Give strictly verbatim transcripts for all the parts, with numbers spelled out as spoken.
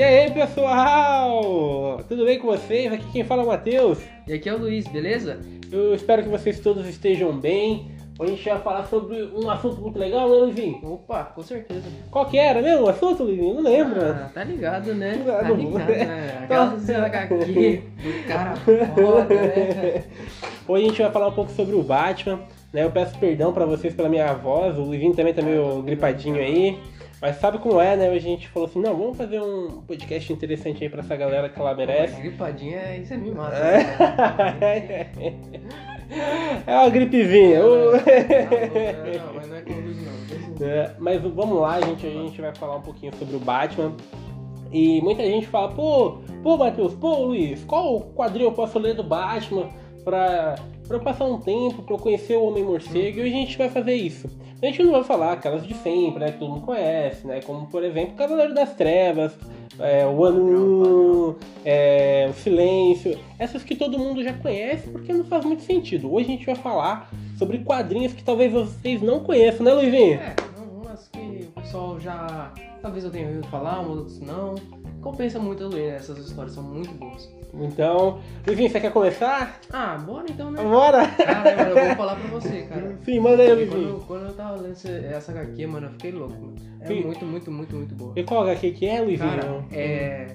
E aí, pessoal, tudo bem com vocês? Aqui quem fala é o Matheus. E aqui é o Luiz, beleza? Eu espero que vocês todos estejam bem. Hoje a gente vai falar sobre um assunto muito legal, né, Luizinho? Opa, com certeza. Qual que era mesmo o assunto, Luizinho? Não lembro. Ah, tá ligado, né? Tá ligado, né? Aquela cena aqui do cara foda, né? Hoje a gente vai falar um pouco sobre o Batman, né? Eu peço perdão pra vocês pela minha voz, o Luizinho também tá meio gripadinho aí. Mas sabe como é, né? Hoje a gente falou assim, não, vamos fazer um podcast interessante aí pra essa galera que ela merece. Mas gripadinha, isso é mimado. É, né? É uma gripezinha. Não, não, não, não, mas não é com luz, não. É, mas vamos lá, gente. A gente vai falar um pouquinho sobre o Batman. E muita gente fala, pô, pô, Matheus, pô, Luiz, qual quadrinho eu posso ler do Batman pra... Pra passar um tempo, pra eu conhecer o Homem-Morcego, hum. e hoje a gente vai fazer isso. A gente não vai falar aquelas de sempre, né, que todo mundo conhece, né, como, por exemplo, Cavaleiro das Trevas, é, o Anu, é, o Silêncio, essas que todo mundo já conhece, porque não faz muito sentido. Hoje a gente vai falar sobre quadrinhos que talvez vocês não conheçam, né, Luizinho? É, umas que o pessoal já... Talvez eu tenha ouvido falar, outros não. Compensa muito eu ler, né? Essas histórias são muito boas. Então, Luizinho, você quer começar? Ah, bora então, né? Bora! Cara, mano, eu vou falar pra você, cara. Sim, manda aí, Luizinho. Quando, quando eu tava lendo essa agá quê, mano, eu fiquei louco, mano. É Sim. muito, muito, muito, muito boa. E qual agá quê que é, Luizinho? Cara, é...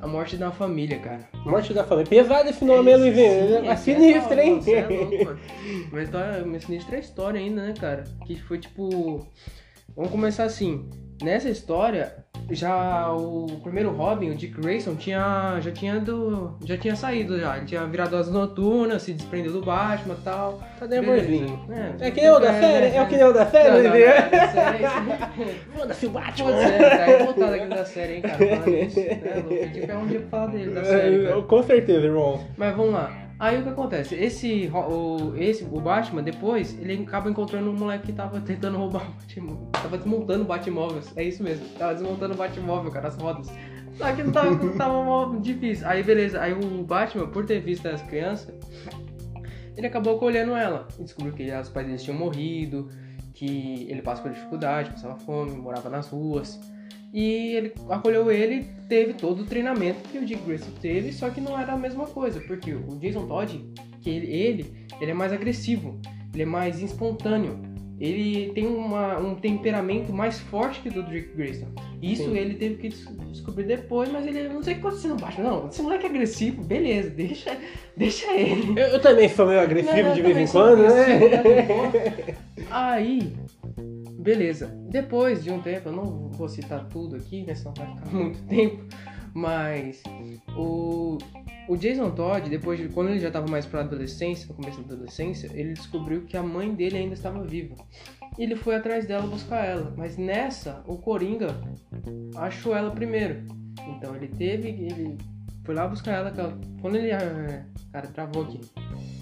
A Morte da Família, cara. Morte da Família. Pesado esse nome, é, hein, Luizinho? É sinistra, hein? É louco, mano. Uma história, uma sinistra história ainda, né, cara? Que foi, tipo... Vamos começar assim. Nessa história, já o primeiro Robin, o Dick Grayson, tinha, já, tinha do, já tinha saído, já. Ele tinha virado as noturnas, se desprendeu do Batman e tal. Tá nervosinho. É, é que nem o da série? É o que nem o da série? Não, não, não, foda-se o Batman! Tá revoltado aqui da série, hein, cara? Falando isso, né? Vou pedir pra um dia pra falar dele, da série, cara. Com certeza, irmão. Mas vamos lá. Aí o que acontece? Esse o, esse, o Batman, depois, ele acaba encontrando um moleque que tava tentando roubar o Batmóvel. Tava desmontando o Batmóvel, é isso mesmo. Tava desmontando o Batmóvel, cara, as rodas. Só que não tava, não tava difícil. Aí, beleza. Aí o Batman, por ter visto as crianças, ele acabou acolhendo ela. Descobriu que os pais deles tinham morrido, que ele passava por dificuldade, passava fome, morava nas ruas. E ele acolheu ele, teve todo o treinamento que o Dick Grayson teve, só que não era a mesma coisa, porque o Jason Todd, que ele, ele, ele é mais agressivo, ele é mais espontâneo, ele tem uma, um temperamento mais forte que o do Dick Grayson. Isso Sim. ele teve que descobrir depois, mas ele, não sei o que aconteceu no Batman, não, esse moleque é agressivo, beleza, deixa, deixa ele. Eu, eu também sou meio agressivo não, de vez em quando, né? Aí... Beleza, depois de um tempo, eu não vou citar tudo aqui, né, senão vai ficar muito tempo, mas o, o Jason Todd, depois de, quando ele já estava mais para a adolescência, no começo da adolescência, ele descobriu que a mãe dele ainda estava viva. Ele foi atrás dela buscar ela, mas nessa, o Coringa achou ela primeiro. Então ele teve, ele foi lá buscar ela, quando ele... Cara, travou aqui.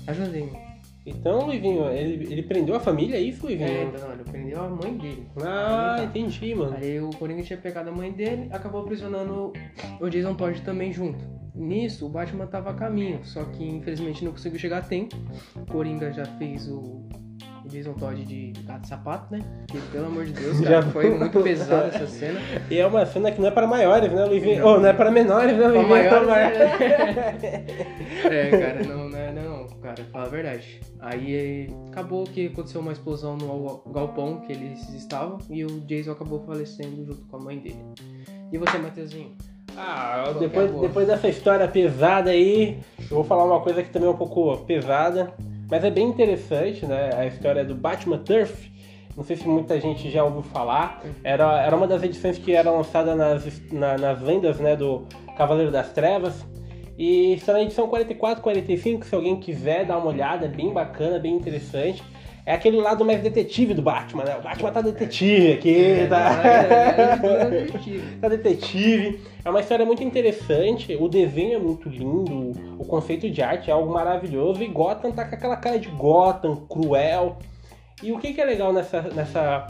Ajudei-me. Então, Luizinho, ele, ele prendeu a família, é isso, Luizinho? É, não, ele prendeu a mãe dele. Ah, tá. Entendi, mano. Aí o Coringa tinha pegado a mãe dele, acabou aprisionando o Jason Todd também junto. Nisso, o Batman tava a caminho, só que infelizmente não conseguiu chegar a tempo. O Coringa já fez o, o Jason Todd de gato de sapato, né? Porque, pelo amor de Deus, cara, já foi muito pesada essa cena. E é uma cena que não é para maiores, né, Luizinho? Ou não, oh, não é para menores, né, Luizinho? É... é, cara, não, não é, não. Cara, fala a verdade. Aí acabou que aconteceu uma explosão no galpão que eles estavam e o Jason acabou falecendo junto com a mãe dele. E você, Matheusinho? Ah, depois, depois dessa história pesada aí, eu vou falar uma coisa que também é um pouco pesada, mas é bem interessante, né? A história do Batman Turf. Não sei se muita gente já ouviu falar. Era, era uma das edições que era lançada nas, na, nas lendas, né, do Cavaleiro das Trevas. E está na edição quarenta e quatro, quarenta e cinco, se alguém quiser dar uma olhada, é bem bacana, bem interessante. É aquele lado mais detetive do Batman, né? O Batman tá detetive aqui, tá... tá detetive. É uma história muito interessante, o desenho é muito lindo, o conceito de arte é algo maravilhoso. E Gotham tá com aquela cara de Gotham, cruel. E o que que é legal nessa, nessa,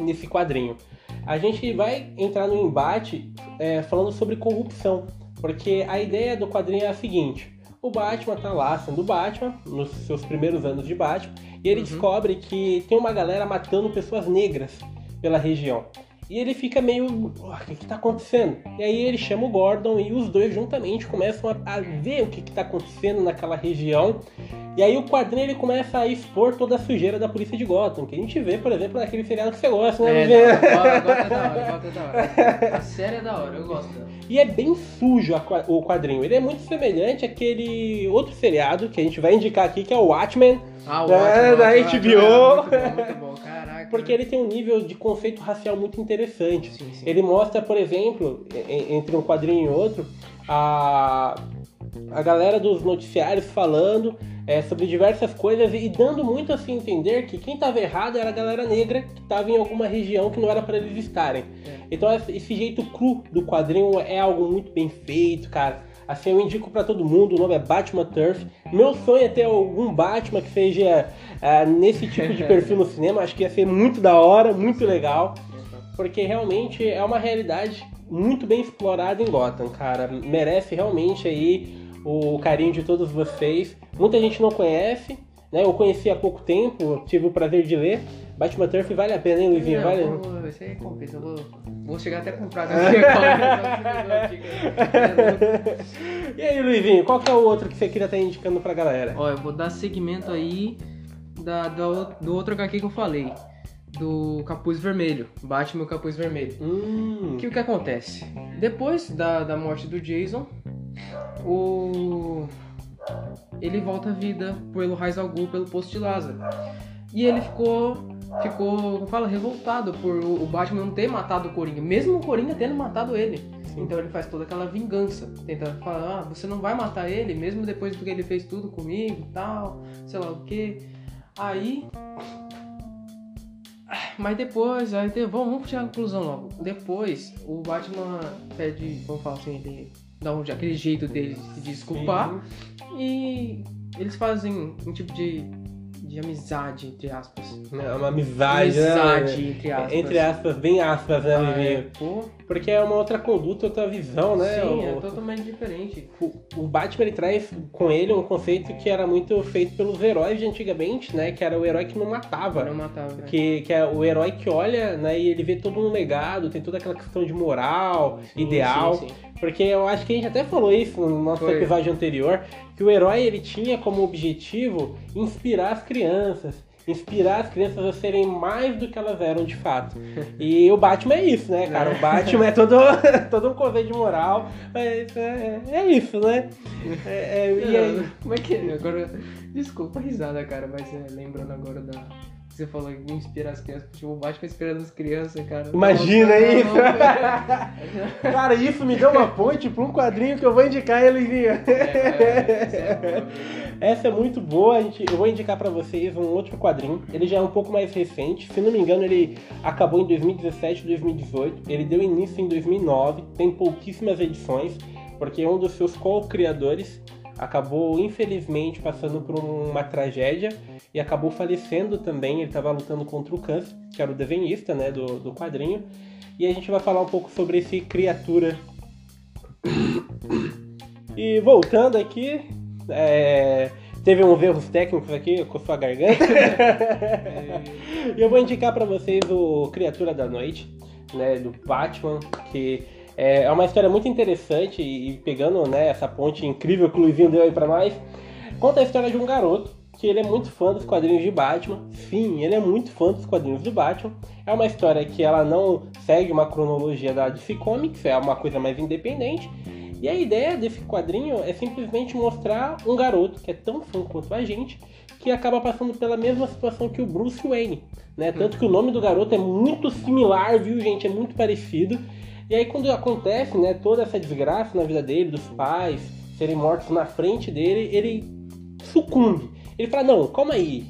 nesse quadrinho? A gente vai entrar no embate é, falando sobre corrupção. Porque a ideia do quadrinho é a seguinte, o Batman tá lá sendo Batman, nos seus primeiros anos de Batman, e ele uhum. descobre que tem uma galera matando pessoas negras pela região. E ele fica meio... Oh, o que que tá acontecendo? E aí ele chama o Gordon e os dois juntamente começam a, a ver o que que tá acontecendo naquela região. E aí o quadrinho ele começa a expor toda a sujeira da polícia de Gotham, que a gente vê, por exemplo, naquele seriado que você gosta, né? É, não, Gotham é da hora, Gotham é da hora. A série é da hora, eu gosto dela. E é bem sujo a, o quadrinho. Ele é muito semelhante àquele outro seriado que a gente vai indicar aqui, que é o Watchmen. Ah, o Watchmen. Da H B O. É, muito bom, muito bom. Caraca. Porque ele tem um nível de conceito racial muito interessante. Interessante. Sim, sim. Ele mostra, por exemplo, entre um quadrinho e outro, a, a galera dos noticiários falando é, sobre diversas coisas e dando muito a se entender que quem estava errado era a galera negra que estava em alguma região que não era para eles estarem. É. Então esse jeito cru do quadrinho é algo muito bem feito, cara. Assim, eu indico pra todo mundo, o nome é Batman Turf. Meu sonho é ter algum Batman que seja uh, nesse tipo de perfil no cinema. Acho que ia ser muito da hora, muito legal. Porque realmente é uma realidade muito bem explorada em Gotham, cara. Merece realmente aí o carinho de todos vocês. Muita gente não conhece, né? Eu conheci há pouco tempo, tive o prazer de ler. Batman Turf vale a pena, hein, Luizinho? Vale? Eu vou, isso aí compensa, eu vou, vou chegar até a comprar. E aí, Luizinho, qual que é o outro que você queria estar indicando pra galera? Ó, eu vou dar seguimento aí da, da, do outro H Q que eu falei. Do Capuz Vermelho, Batman e o Capuz Vermelho. Hum. Que o que acontece? Depois da, da morte do Jason, o... ele volta à vida pelo Ra's al Ghul, pelo Poço de Lázaro. E ele ficou, ficou fala, revoltado por o Batman não ter matado o Coringa, mesmo o Coringa tendo matado ele. Sim. Então ele faz toda aquela vingança, tenta falar, ah, você não vai matar ele, mesmo depois do que ele fez tudo comigo e tal, sei lá o que. Aí... Mas depois, aí, vamos, vamos tirar a conclusão logo. Depois, o Batman pede, vamos falar assim, ele dá um, aquele jeito dele de se desculpar. Sim. E eles fazem um tipo de, de amizade, entre aspas. É uma amizade, amizade né? entre aspas. Entre aspas, bem aspas, né, ah, é, pô. Porque é uma outra conduta, outra visão, né? Sim, o, é totalmente diferente. O, o Batman, ele traz com ele um conceito que era muito feito pelos heróis de antigamente, né? Que era o herói que não matava. Não matava, que, que é o herói que olha, né? E ele vê todo um legado, tem toda aquela questão de moral, sim, ideal. Sim, sim. Porque eu acho que a gente até falou isso no nosso Foi. episódio anterior, que o herói, ele tinha como objetivo inspirar as crianças. Inspirar as crianças a serem mais do que elas eram de fato. E o Batman é isso, né, cara? O Batman é todo, todo um conceito de moral, mas é, é isso, né? É, é, não, e aí... Como é que é? Agora, desculpa a risada, cara, mas é, lembrando agora da... Você falou que inspirar as crianças, tipo, o Batman inspirando as crianças, cara. Imagina Nossa, isso! Não, não. Cara, isso me deu uma ponte pra um quadrinho que eu vou indicar, Elisinha. É, é, é, é. Essa é muito boa, a gente, eu vou indicar pra vocês um outro quadrinho. Ele já é um pouco mais recente, se não me engano ele acabou em dois mil e dezessete, dois mil e dezoito. Ele deu início em dois mil e nove, tem pouquíssimas edições, porque um dos seus co-criadores acabou, infelizmente, passando por uma tragédia e acabou falecendo também. Ele estava lutando contra o câncer, que era o desenhista, né, do, do quadrinho. E a gente vai falar um pouco sobre esse Criatura. E voltando aqui, é... teve uns erros técnicos aqui com sua garganta. E eu vou indicar para vocês o Criatura da Noite, né, do Batman, que... é uma história muito interessante e, e pegando, né, essa ponte incrível que o Luizinho deu aí pra nós, conta a história de um garoto que ele é muito fã dos quadrinhos de Batman. Sim, ele é muito fã dos quadrinhos de Batman. É uma história que ela não segue uma cronologia da D C Comics, é uma coisa mais independente. E a ideia desse quadrinho é simplesmente mostrar um garoto que é tão fã quanto a gente, que acaba passando pela mesma situação que o Bruce Wayne, né? Tanto que o nome do garoto é muito similar, viu, gente? É muito parecido. E aí quando acontece, né, toda essa desgraça na vida dele, dos pais serem mortos na frente dele, ele sucumbe. Ele fala, não, calma aí,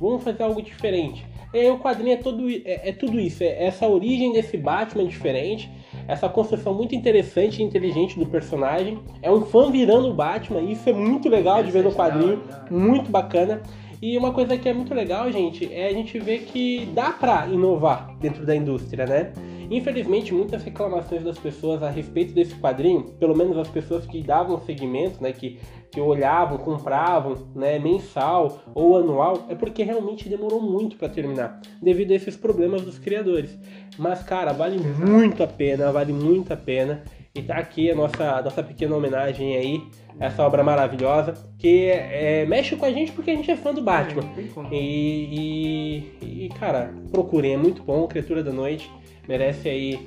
vamos fazer algo diferente. E aí o quadrinho é, todo, é, é tudo isso, é essa origem desse Batman diferente, essa construção muito interessante e inteligente do personagem. É um fã virando o Batman, e isso é muito legal de ver no quadrinho, muito bacana. E uma coisa que é muito legal, gente, é a gente ver que dá pra inovar dentro da indústria, né? Infelizmente, muitas reclamações das pessoas a respeito desse quadrinho, pelo menos as pessoas que davam segmento, né, que, que olhavam, compravam, né, mensal ou anual, é porque realmente demorou muito para terminar, devido a esses problemas dos criadores. Mas, cara, vale muito a pena, vale muito a pena. E tá aqui a nossa, nossa pequena homenagem aí, essa obra maravilhosa, que é, mexe com a gente porque a gente é fã do Batman. E, e, e cara, procurem, é muito bom, Criatura da Noite, merece aí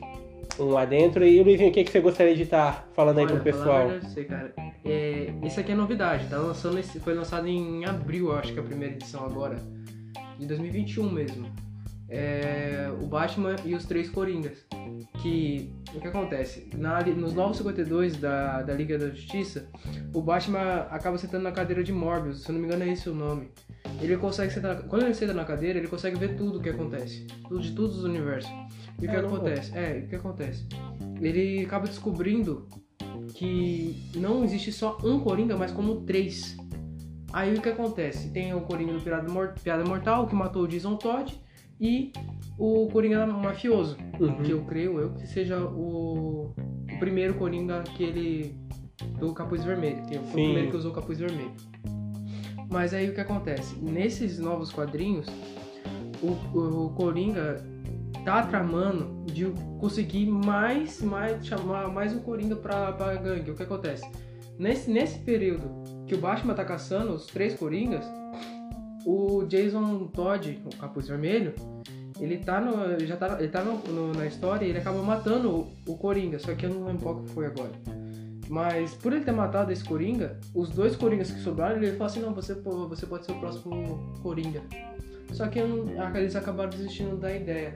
um adentro. E Luizinho, o que, que você gostaria de estar falando aí pro pessoal? Olha, você, cara, é, esse aqui é novidade, tá lançando esse, foi lançado em abril, acho que é a primeira edição agora, de dois mil e vinte e um mesmo. É, o Batman e os Três Coringas, que o que acontece na, nos Novos cinquenta e dois da, da Liga da Justiça, o Batman acaba sentando na cadeira de Morbius, se eu não me engano é esse o nome. Ele consegue sentar, quando ele senta na cadeira, ele consegue ver tudo o que acontece, tudo, de todos os universos. E o que acontece? É, o que acontece? Ele acaba descobrindo que não existe só um Coringa, mas como três. Aí o que acontece? Tem o Coringa do Piada Mortal, Piada Mortal que matou o Jason Todd. E o Coringa Mafioso, uhum. que eu creio eu que seja o, o primeiro Coringa que ele, do Capuz Vermelho. Foi o primeiro que usou o Capuz Vermelho. Mas aí o que acontece? Nesses novos quadrinhos, o, o, o Coringa tá tramando de conseguir mais, mais chamar mais um Coringa pra, pra gangue. O que acontece? Nesse, nesse período que o Batman tá caçando os três Coringas, o Jason Todd, o Capuz Vermelho, ele tá, no, ele já tá, ele tá no, no, na história e ele acaba matando o, o Coringa, só que eu não lembro qual que foi agora. Mas por ele ter matado esse Coringa, os dois Coringas que sobraram, ele falou assim, não, você, você pode ser o próximo Coringa. Só que eu, eles acabaram desistindo da ideia.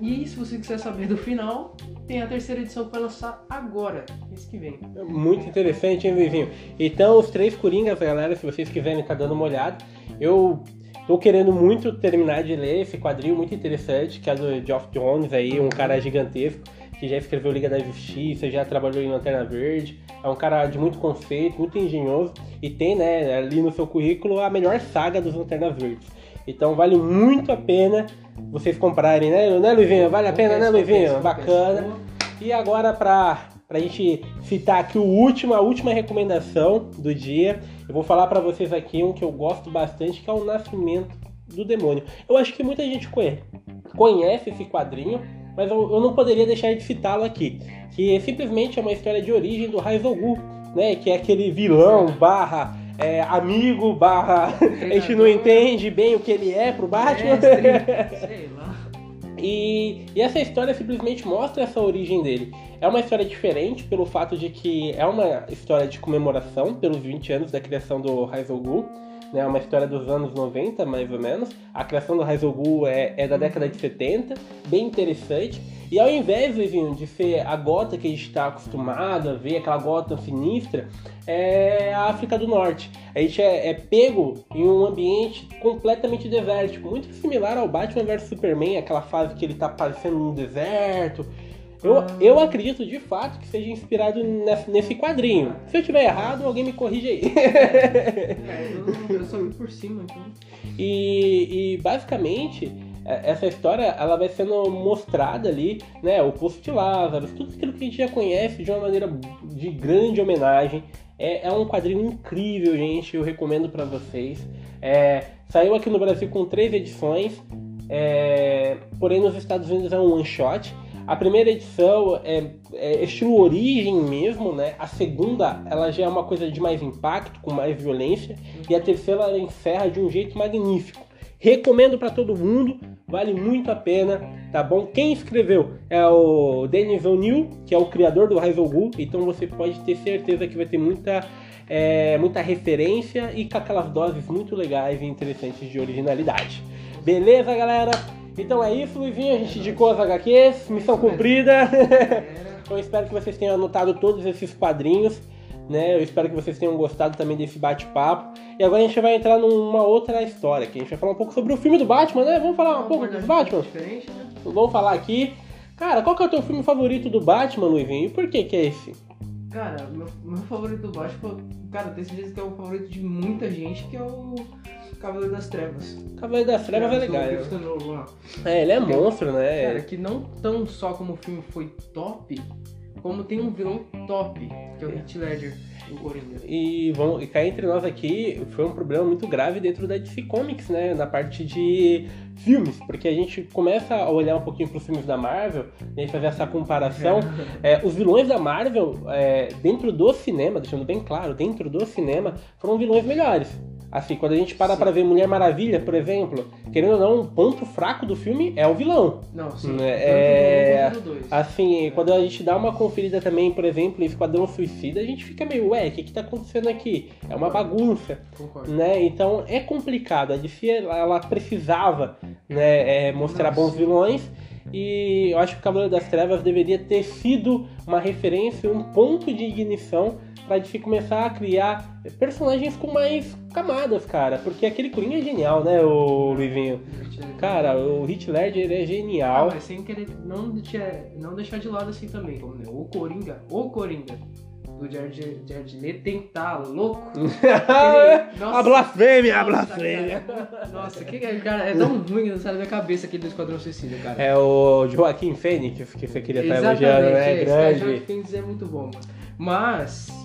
E se você quiser saber do final, tem a terceira edição que vai lançar agora, esse que vem. Muito interessante, hein, Luizinho? Então, os três Coringas, galera, se vocês quiserem tá dando uma olhada. Eu tô querendo muito terminar de ler esse quadrinho muito interessante, que é do Geoff Johns aí, um cara gigantesco, que já escreveu Liga da Justiça, já trabalhou em Lanterna Verde, é um cara de muito conceito, muito engenhoso, e tem, né, ali no seu currículo a melhor saga dos Lanternas Verdes. Então vale muito a pena vocês comprarem, né, né Luizinho? Vale a pena, né, Luizinho? Bacana. E agora pra, pra gente citar aqui o último, a última recomendação do dia, eu vou falar pra vocês aqui um que eu gosto bastante, que é o Nascimento do Demônio. Eu acho que muita gente conhece esse quadrinho, mas eu, eu não poderia deixar de citá-lo aqui, que simplesmente é uma história de origem do Ra's al Ghul, né, que é aquele vilão barra... É, amigo, barra, a gente não entende bem o que ele é pro Batman. Mestre, sei lá. E, e essa história simplesmente mostra essa origem dele. É uma história diferente pelo fato de que é uma história de comemoração pelos vinte anos da criação do Ra's al Ghul. É uma história dos anos noventa, mais ou menos. A criação do Ra's al Ghul é, é da década de setenta, bem interessante. E ao invés, Luizinho, de ser a Gotham que a gente está acostumado a ver, aquela Gotham sinistra, é a África do Norte. A gente é, é pego em um ambiente completamente desértico, muito similar ao Batman versus Superman, aquela fase que ele está aparecendo no deserto. Eu, eu acredito, de fato, que seja inspirado nesse, nesse quadrinho. Se eu estiver errado, alguém me corrige aí. É, eu, eu só vi por cima, então. E, e, basicamente, essa história ela vai sendo mostrada ali, né? O Poço de Lázaro, tudo aquilo que a gente já conhece de uma maneira de grande homenagem. É, é um quadrinho incrível, gente. Eu recomendo pra vocês. É, saiu aqui no Brasil com três edições. É, porém, nos Estados Unidos é um one-shot. A primeira edição é, é estilo origem mesmo, né? A segunda, ela já é uma coisa de mais impacto, com mais violência. E a terceira, ela encerra de um jeito magnífico. Recomendo para todo mundo, vale muito a pena, tá bom? Quem escreveu é o Dennis O'Neill, que é o criador do Ra's al Ghul. Então você pode ter certeza que vai ter muita, é, muita referência e com aquelas doses muito legais e interessantes de originalidade. Beleza, galera? Então é isso, Luizinho, a gente indicou as agás quês, missão cumprida. Eu espero que vocês tenham anotado todos esses quadrinhos, né? Eu espero que vocês tenham gostado também desse bate-papo. E agora a gente vai entrar numa outra história, que a gente vai falar um pouco sobre o filme do Batman, né? Vamos falar um pouco do Batman? Né? Vamos falar aqui. Cara, qual que é o teu filme favorito do Batman, Luizinho? E por que que é esse? Cara, meu, meu favorito do Batman cara, tenho certeza que é o favorito de muita gente, que é o Cavaleiro das Trevas. Cavaleiro das Trevas é legal. Eu... É, ele é porque, monstro, né? Cara, que não tão só como o filme foi top, como tem um vilão top, que é o Heath Ledger, o Coringa. E, vamos, e cá entre nós aqui, foi um problema muito grave dentro da D C Comics, né? Na parte de filmes, porque a gente começa a olhar um pouquinho para os filmes da Marvel, e a gente vai ver essa comparação. É. É, os vilões da Marvel, é, dentro do cinema, deixando bem claro, dentro do cinema, foram vilões melhores. Assim, quando a gente para sim. pra ver Mulher Maravilha, por exemplo, querendo ou não, um ponto fraco do filme é o vilão. Não, sim. É, não, não, não, não, não, assim, é. Quando a gente dá uma conferida também, por exemplo, em Esquadrão Suicida, a gente fica meio, ué, o que que tá acontecendo aqui? É uma bagunça. Concordo. Né? Então, é complicado. A D C, ela precisava, né, é, mostrar Nossa. bons vilões. E eu acho que o Cavaleiro das Trevas deveria ter sido uma referência, um ponto de ignição pra gente começar a criar personagens com mais camadas, cara. Porque aquele Coringa é genial, né, o Luizinho? Cara, o Heath Ledger é genial. Ah, mas sem querer não, não deixar de lado assim também, como o Coringa, o Coringa do Jared, Jared Leto tem que tá louco. Ele, nossa, a blasfêmia, nossa, a blasfêmia. Cara, nossa, que, cara, é tão ruim, não sai da minha cabeça aquele do Esquadrão Suicida, cara. É o Joaquin Phoenix que você queria estar elogiando, né? É, grande. O Joaquin Phoenix é muito bom, mano. Mas...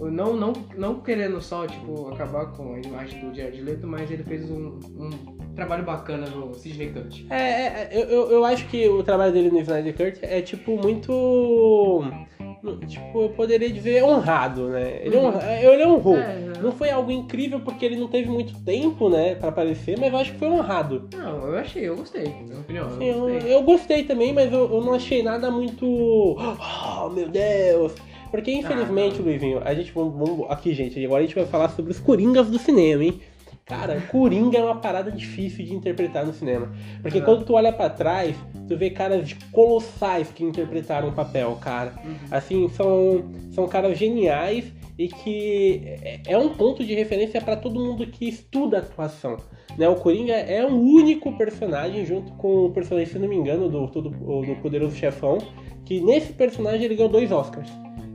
Não, não, não querendo só, tipo, acabar com a imagem do Jared Leto, mas ele fez um, um trabalho bacana no Snyder Cut. É, é eu, eu acho que o trabalho dele no Snyder Cut é, tipo, muito... Tipo, eu poderia dizer honrado, né? Ele, uhum. honra, ele honrou. É, não foi algo incrível porque ele não teve muito tempo, né, pra aparecer, mas eu acho que foi honrado. Não, eu achei, eu gostei, na minha opinião. Sim, eu, gostei. Eu, eu gostei também, mas eu, eu não achei nada muito... Oh, meu Deus... Porque, infelizmente, ah, Luizinho, a gente... Vamos, vamos, aqui, gente, agora a gente vai falar sobre os Coringas do cinema, hein? Cara, Coringa é uma parada difícil de interpretar no cinema. Porque uhum. quando tu olha pra trás, tu vê caras colossais que interpretaram o papel, cara. Uhum. Assim, são, são caras geniais e que é um ponto de referência pra todo mundo que estuda a atuação. Né? O Coringa é um único personagem, junto com o personagem, se não me engano, do, do, do Poderoso Chefão, que nesse personagem ele ganhou dois Oscars.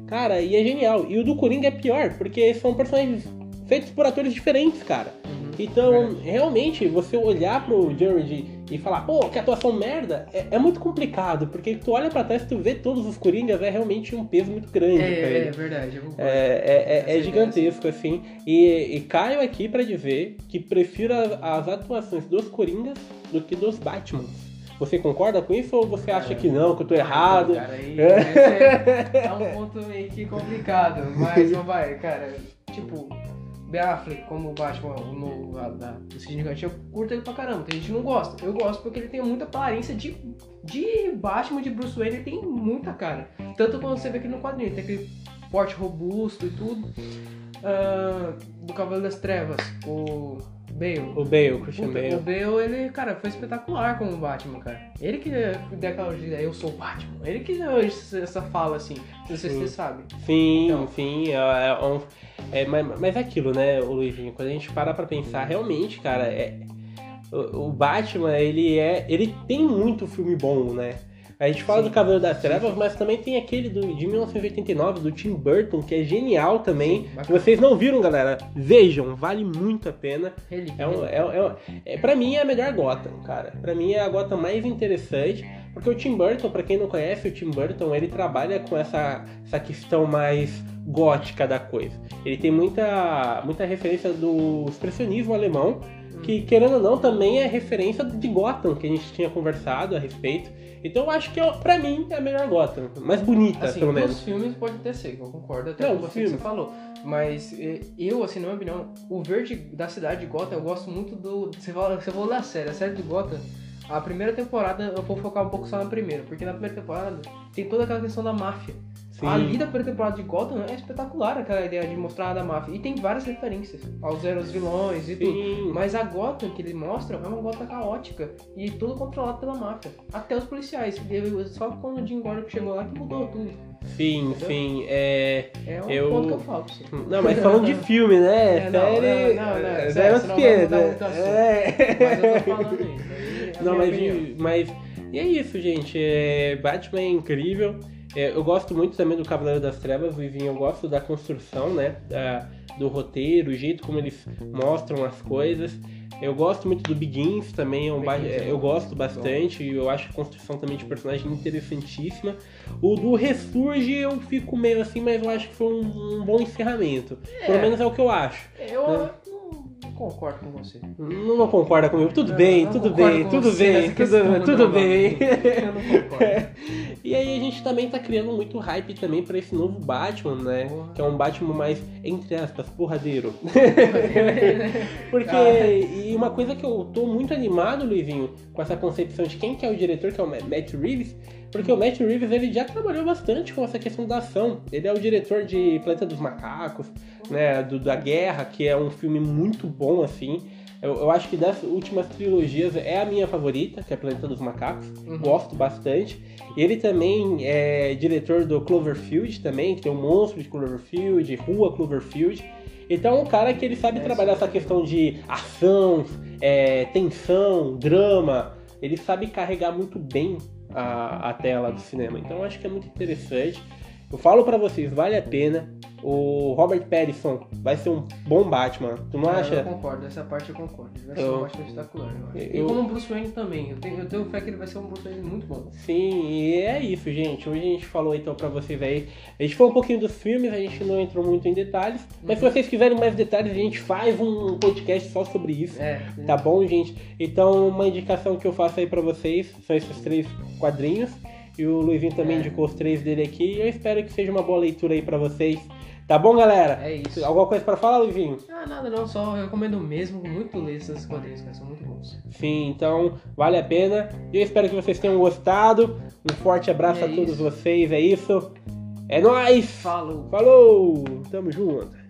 Cara, e é genial. E o do Coringa é pior, porque são personagens feitos por atores diferentes, cara. Uhum, então, é. realmente, você olhar pro Jared e falar, pô, que atuação merda, é, é muito complicado, porque tu olha pra trás e tu vê todos os Coringas, é realmente um peso muito grande. É, pra ele. é verdade. Eu vou é, é, é, é gigantesco, assim. E, e caio aqui pra dizer que prefiro as, as atuações dos Coringas do que dos Batmans. Você concorda com isso ou você acha é. que não, que eu tô errado? Cara, aí é, é um ponto meio que complicado, mas vai, cara, tipo, Ben Affleck como Batman no Snyder Cut, eu curto ele pra caramba, tem gente que não gosta. Eu gosto porque ele tem muita aparência de, de Batman, de Bruce Wayne, ele tem muita cara. Tanto quando você vê aqui no quadrinho, tem aquele porte robusto e tudo. Uh, do Cavaleiro das Trevas, o... Bale. O Bale, o Christian Bale. O Bale, ele, cara, foi espetacular como Batman, cara. Ele que deu aquela ideia, eu sou o Batman. Ele que deu essa fala, assim, não sei se você sabe. Sim, então, sim. É, é, é, mas, mas é aquilo, né, Luizinho? Quando a gente para pra pensar, realmente, cara, é, o, o Batman, ele é... Ele tem muito filme bom, né? A gente fala sim, do Cavaleiro das Trevas, sim. mas também tem aquele do, de mil novecentos e oitenta e nove, do Tim Burton, que é genial também. Sim, vocês não viram, galera? Vejam, vale muito a pena. Ele, é um, é, é, é, pra mim é a melhor Gotham, cara. Pra mim é a Gotham mais interessante, porque o Tim Burton, pra quem não conhece, o Tim Burton, ele trabalha com essa, essa questão mais gótica da coisa. Ele tem muita, muita referência do expressionismo alemão, que, querendo ou não, também é referência de Gotham, que a gente tinha conversado a respeito. Então eu acho que, pra mim, é a melhor Gotham. Mais bonita, assim, pelo menos. Os filmes pode até ser, eu concordo até não, com o que você falou. Mas eu, assim, na minha opinião, o verde da cidade de Gotham, eu gosto muito do... Você fala, você fala da série, a série de Gotham, a primeira temporada, eu vou focar um pouco só na primeira. Porque na primeira temporada tem toda aquela questão da máfia. Sim. A lida pela temporada de Gotham é espetacular, aquela ideia de mostrar a da máfia. E tem várias referências aos heróis vilões e sim. tudo. Mas a Gotham que eles mostram é uma Gotham caótica e tudo controlado pela máfia. Até os policiais. Só quando o Jim Gordon chegou lá que mudou tudo. Sim, entendeu? Sim. É, é um eu... ponto que eu falo pra você. Não, mas falando de filme, né? É, não, série... Não, não, não. É, sério, senão eu vou mudar muito assunto. É. Mas eu tô falando isso. Aí é a não, mas, mas... E é isso, gente. É... Batman é incrível. Eu gosto muito também do Cavaleiro das Trevas, Luizinho, eu gosto da construção, né, da, do roteiro, o jeito como eles mostram as coisas. Eu gosto muito do Begins também, é um ba... eu gosto bastante, eu acho a construção também de personagem interessantíssima. O do Ressurge eu fico meio assim, mas eu acho que foi um, um bom encerramento. É. Pelo menos é o que eu acho. Eu né? não concordo com você. Não, não concorda comigo? Tudo não, bem, não tudo bem, tudo bem, tudo, não, tudo não, bem. Eu não concordo. É. E aí a gente também tá criando muito hype também pra esse novo Batman, né? Porra. Que é um Batman mais, entre aspas, porradeiro. Porque, ah. e uma coisa que eu tô muito animado, Luizinho, com essa concepção de quem que é o diretor, que é o Matt Reeves, porque o Matt Reeves, ele já trabalhou bastante com essa questão da ação. Ele é o diretor de Planeta dos Macacos, né? Do, da Guerra, que é um filme muito bom, assim. Eu, eu acho que das últimas trilogias é a minha favorita, que é Planeta dos Macacos. Uhum. Gosto bastante. Ele também é diretor do Cloverfield também, que tem o monstro de Cloverfield, Rua Cloverfield. Então é um cara que ele sabe é trabalhar essa questão de ação, é, tensão, drama. Ele sabe carregar muito bem a, a tela do cinema. Então eu acho que é muito interessante. Eu falo pra vocês, vale a pena. O Robert Pattinson vai ser um bom Batman, tu não ah, acha? Eu concordo, essa parte eu concordo. Ele vai ser um Batman espetacular, eu acho. Eu... E como um Bruce Wayne também, eu tenho, eu tenho fé que ele vai ser um Bruce Wayne muito bom. Sim, e é isso, gente. Hoje a gente falou então pra vocês aí. A gente falou um pouquinho dos filmes, a gente não entrou muito em detalhes. Mas uhum. se vocês quiserem mais detalhes, a gente faz um podcast só sobre isso, é, tá bom, gente? Então, uma indicação que eu faço aí pra vocês são esses três quadrinhos. E o Luizinho também é. indicou os três dele aqui. E eu espero que seja uma boa leitura aí pra vocês. Tá bom, galera? É isso. Alguma coisa pra falar, Luizinho? Ah, nada não. Só recomendo mesmo muito ler esses quadrinhos, cara. São muito bons. Sim, então vale a pena. E eu espero que vocês tenham gostado. Um forte abraço é a todos isso. vocês. É isso. É nóis! Falou! Falou! Tamo junto!